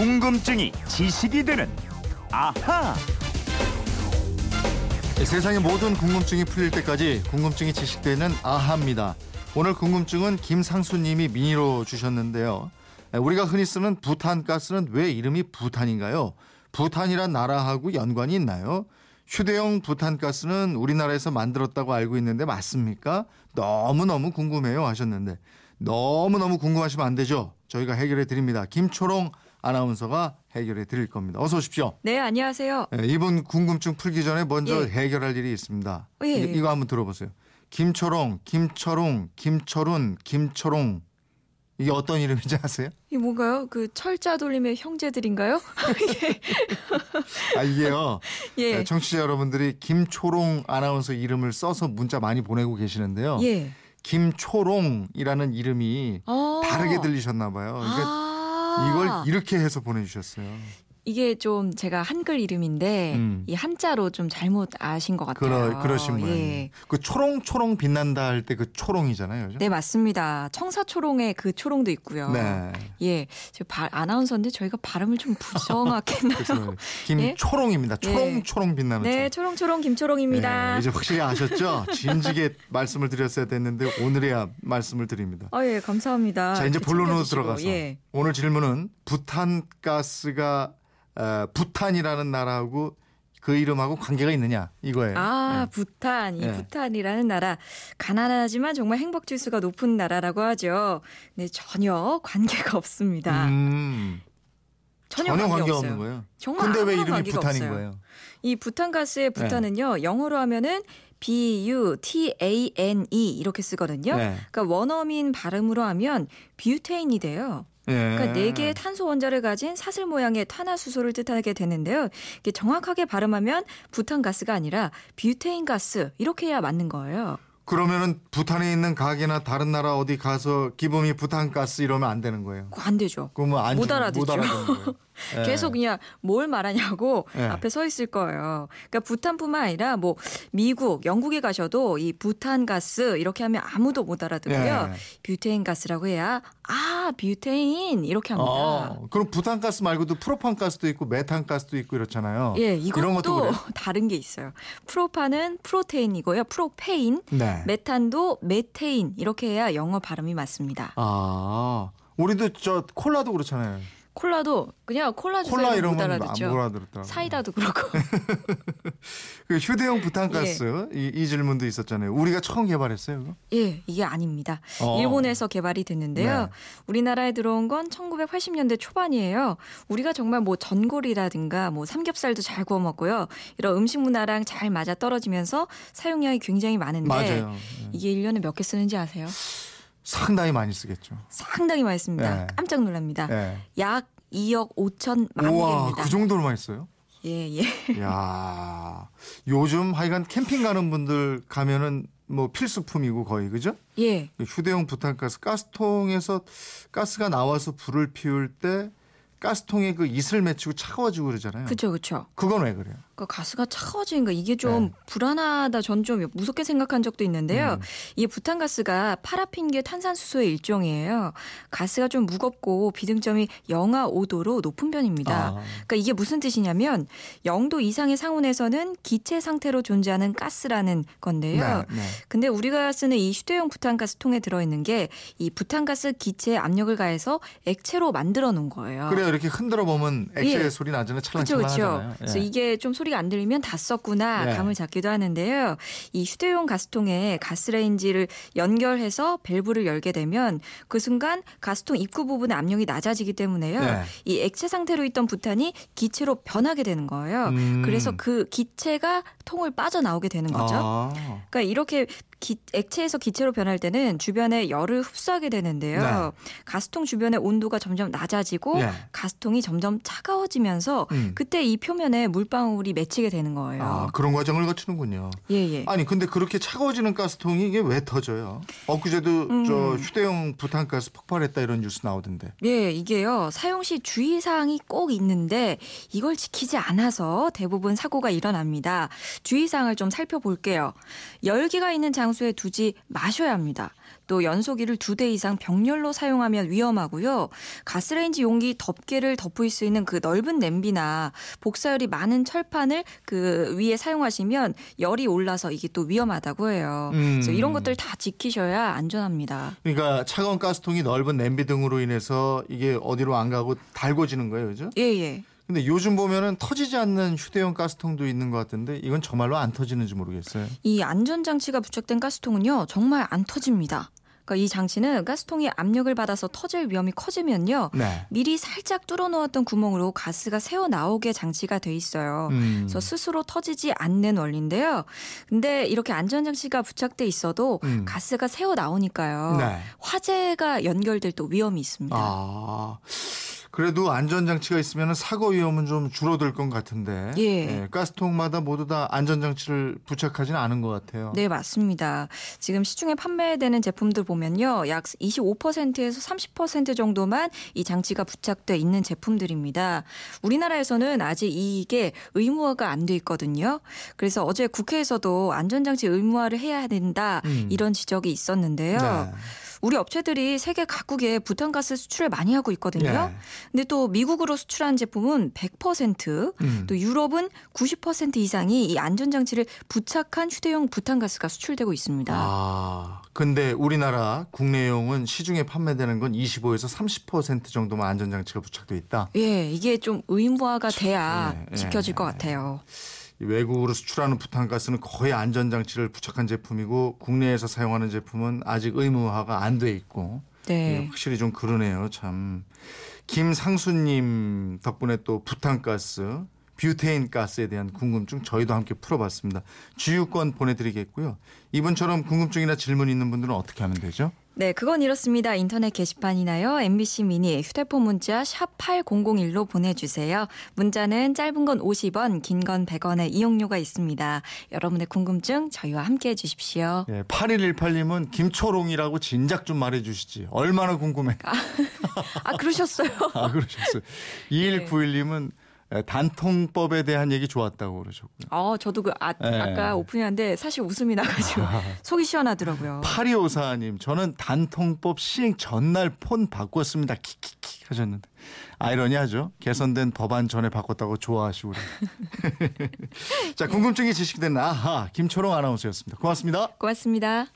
궁금증이 지식이 되는 아하. 세상의 모든 궁금증이 풀릴 때까지 궁금증이 지식되는 아하입니다. 오늘 궁금증은 김상수 님이 미니로 주셨는데요. 우리가 흔히 쓰는 부탄가스는 왜 이름이 부탄인가요? 부탄이란 나라하고 연관이 있나요? 휴대용 부탄가스는 우리나라에서 만들었다고 알고 있는데 맞습니까? 너무너무 궁금해요 하셨는데, 너무너무 궁금하시면 안 되죠. 저희가 해결해 드립니다. 김초롱 아나운서가 해결해 드릴 겁니다. 어서 오십시오. 네, 안녕하세요. 네, 이분 궁금증 풀기 전에 먼저 해결할 일이 있습니다. 이거 한번 들어보세요. 김초롱, 김철웅, 김철운, 김초롱. 이게 어떤 이름인지 아세요? 이게 뭔가요? 그 철자 돌림의 형제들인가요? 아, 이게요. 예. 청취자 여러분들이 김초롱 아나운서 이름을 써서 문자 많이 보내고 계시는데요. 예. 김초롱이라는 이름이 다르게 들리셨나 봐요. 그러니까 이걸 이렇게 해서 보내주셨어요. 이게 좀 제가 한글 이름인데 이 한자로 좀 잘못 아신 것 같아요. 그러신 모양이에요. 예. 그 초롱초롱 빛난다 할 때 그 초롱이잖아요. 그죠? 네, 맞습니다. 청사초롱의 그 초롱도 있고요. 네. 예, 아나운서인데 저희가 발음을 좀 부정하겠나요? 김초롱입니다. 예? 초롱초롱 빛나는 네, 초롱초롱 김초롱입니다. 예, 이제 확실히 아셨죠? 진지게 말씀을 드렸어야 됐는데 오늘이야 말씀을 드립니다. 예, 감사합니다. 자, 이제 본론으로 들어가서 오늘 질문은 부탄가스가 부탄이라는 나라하고 그 이름하고 관계가 있느냐 이거예요. 네. 부탄. 이 부탄이라는 나라. 가난하지만 정말 행복지수가 높은 나라라고 하죠. 근데 전혀 관계가 없습니다. 전혀 관계 없는 거예요. 근데 왜 이름이 부탄인 거예요? 이 부탄가스의 부탄은요. 영어로 하면은 butane 이렇게 쓰거든요. 그러니까 원어민 발음으로 하면 뷰테인이 돼요. 그러니까 4개의 탄소 원자를 가진 사슬 모양의 탄화수소를 뜻하게 되는데요. 이게 정확하게 발음하면 부탄가스가 아니라 뷰테인가스 이렇게 해야 맞는 거예요. 그러면은 부탄에 있는 가게나 다른 나라 어디 가서 기범이 부탄가스 이러면 안 되는 거예요? 안 되죠. 그럼 못 알아듣죠. 계속 그냥 뭘 말하냐고 앞에 서 있을 거예요. 그러니까 부탄뿐만 아니라 뭐 미국, 영국에 가셔도 이 부탄가스 이렇게 하면 아무도 못 알아듣고요. 뷰테인가스라고 해야 뷰테인 이렇게 합니다. 그럼 부탄가스 말고도 프로판가스도 있고 메탄가스도 있고 이렇잖아요. 예, 이것도 다른 게 있어요. 프로판은 프로테인이고요. 프로페인, 메탄도 메테인 이렇게 해야 영어 발음이 맞습니다. 우리도 저 콜라도 그렇잖아요. 콜라도 그냥 콜라 주사를 못 알아듣죠. 사이다도 그렇고. 그 휴대용 부탄가스 이 질문도 있었잖아요. 우리가 처음 개발했어요, 이거? 예, 이게 아닙니다. 일본에서 개발이 됐는데요. 우리나라에 들어온 건 1980년대 초반이에요. 우리가 정말 뭐 전골이라든가 뭐 삼겹살도 잘 구워 먹고요. 이런 음식 문화랑 잘 맞아 떨어지면서 사용량이 굉장히 많은데 맞아요. 이게 1년에 몇 개 쓰는지 아세요? 상당히 많이 쓰겠죠. 상당히 많이 씁니다. 깜짝 놀랍니다. 약 2억 5천만 개입니다. 그 정도로 많이 써요? 예. 야, 요즘 하여간 캠핑 가는 분들 가면은 뭐 필수품이고 거의 그죠? 예. 휴대용 부탄가스 가스통에서 가스가 나와서 불을 피울 때 가스통에 그 이슬 맺히고 차가워지고 그러잖아요. 그렇죠. 그건 왜 그래요? 그러니까 가스가 차가워지니까 이게 좀 불안하다. 전 좀 무섭게 생각한 적도 있는데요. 이 부탄가스가 파라핀계 탄산수소의 일종이에요. 가스가 좀 무겁고 비등점이 영하 5도로 높은 편입니다. 그러니까 이게 무슨 뜻이냐면 0도 이상의 상온에서는 기체 상태로 존재하는 가스라는 건데요. 근데 우리가 쓰는 이 휴대용 부탄가스 통에 들어있는 게 이 부탄가스 기체에 압력을 가해서 액체로 만들어 놓은 거예요. 그래요. 이렇게 흔들어 보면 액체 소리 나잖아요. 찰랑찰랑하잖아요. 그래서 이게 좀 소리가 안 들리면 다 썼구나 감을 잡기도 하는데요. 이 휴대용 가스통에 가스레인지를 연결해서 밸브를 열게 되면 그 순간 가스통 입구 부분의 압력이 낮아지기 때문에요. 이 액체 상태로 있던 부탄이 기체로 변하게 되는 거예요. 그래서 그 기체가 통을 빠져나오게 되는 거죠. 그러니까 이렇게 액체에서 기체로 변할 때는 주변에 열을 흡수하게 되는데요. 가스통 주변의 온도가 점점 낮아지고 가스통이 점점 차가워지면서 그때 이 표면에 물방울이 맺히게 되는 거예요. 그런 과정을 거치는군요. 예. 아니 근데 그렇게 차가워지는 가스통이 이게 왜 터져요? 엊그제도 저 휴대용 부탄가스 폭발했다 이런 뉴스 나오던데. 예, 이게요. 사용 시 주의사항이 꼭 있는데 이걸 지키지 않아서 대부분 사고가 일어납니다. 주의사항을 좀 살펴볼게요. 열기가 있는 장소에 두지 마셔야 합니다. 또 연소기를 2대 이상 병렬로 사용하면 위험하고요. 가스레인지 용기 덮개를 덮을 수 있는 그 넓은 냄비나 복사열이 많은 철판을 그 위에 사용하시면 열이 올라서 이게 또 위험하다고 해요. 그래서 이런 것들 다 지키셔야 안전합니다. 그러니까 차가운 가스통이 넓은 냄비 등으로 인해서 이게 어디로 안 가고 달궈지는 거예요, 그죠? 예. 근데 요즘 보면은 터지지 않는 휴대용 가스통도 있는 것 같은데 이건 정말로 안 터지는지 모르겠어요. 이 안전장치가 부착된 가스통은요, 정말 안 터집니다. 그러니까 이 장치는 가스통이 압력을 받아서 터질 위험이 커지면요. 네. 미리 살짝 뚫어놓았던 구멍으로 가스가 새어나오게 장치가 돼 있어요. 그래서 스스로 터지지 않는 원리인데요. 근데 이렇게 안전장치가 부착돼 있어도 가스가 새어나오니까요. 네. 화재가 연결될 또 위험이 있습니다. 아, 그래도 안전장치가 있으면 사고 위험은 좀 줄어들 것 같은데 예, 가스통마다 모두 다 안전장치를 부착하지는 않은 것 같아요. 네, 맞습니다. 지금 시중에 판매되는 제품들 보면요, 약 25%에서 30% 정도만 이 장치가 부착돼 있는 제품들입니다. 우리나라에서는 아직 이게 의무화가 안 돼 있거든요. 그래서 어제 국회에서도 안전장치 의무화를 해야 된다, 이런 지적이 있었는데요. 네. 우리 업체들이 세계 각국에 부탄가스 수출을 많이 하고 있거든요. 네. 근데 또 미국으로 수출한 제품은 100%, 또 유럽은 90% 이상이 이 안전장치를 부착한 휴대용 부탄가스가 수출되고 있습니다. 아, 근데 우리나라 국내용은 시중에 판매되는 건 25에서 30% 정도만 안전장치가 부착돼 있다. 예, 이게 좀 의무화가 돼야 지켜질 것 같아요. 외국으로 수출하는 부탄가스는 거의 안전장치를 부착한 제품이고 국내에서 사용하는 제품은 아직 의무화가 안 돼 있고. 네. 확실히 좀 그러네요. 참. 김상수님 덕분에 또 부탄가스, 뷰테인가스에 대한 궁금증 저희도 함께 풀어봤습니다. 주유권 보내드리겠고요. 이분처럼 궁금증이나 질문 있는 분들은 어떻게 하면 되죠? 네, 그건 이렇습니다. 인터넷 게시판이나요, MBC 미니, 휴대폰 문자 샵 8001로 보내주세요. 문자는 짧은 건 50원, 긴 건 100원의 이용료가 있습니다. 여러분의 궁금증 저희와 함께해 주십시오. 네, 8118님은 김초롱이라고 진작 좀 말해주시지. 얼마나 궁금해. 그러셨어요? 그러셨어요. 2191님은 단통법에 대한 얘기 좋았다고 그러셨고요. 저도 아까 오프닝한데 사실 웃음이 나가지고 속이 시원하더라고요. 8254님, 저는 단통법 시행 전날 폰 바꿨습니다. 키키키 하셨는데 아이러니하죠. 개선된 법안 전에 바꿨다고 좋아하시고. 자, 궁금증이 지식된 아하 김초롱 아나운서였습니다. 고맙습니다.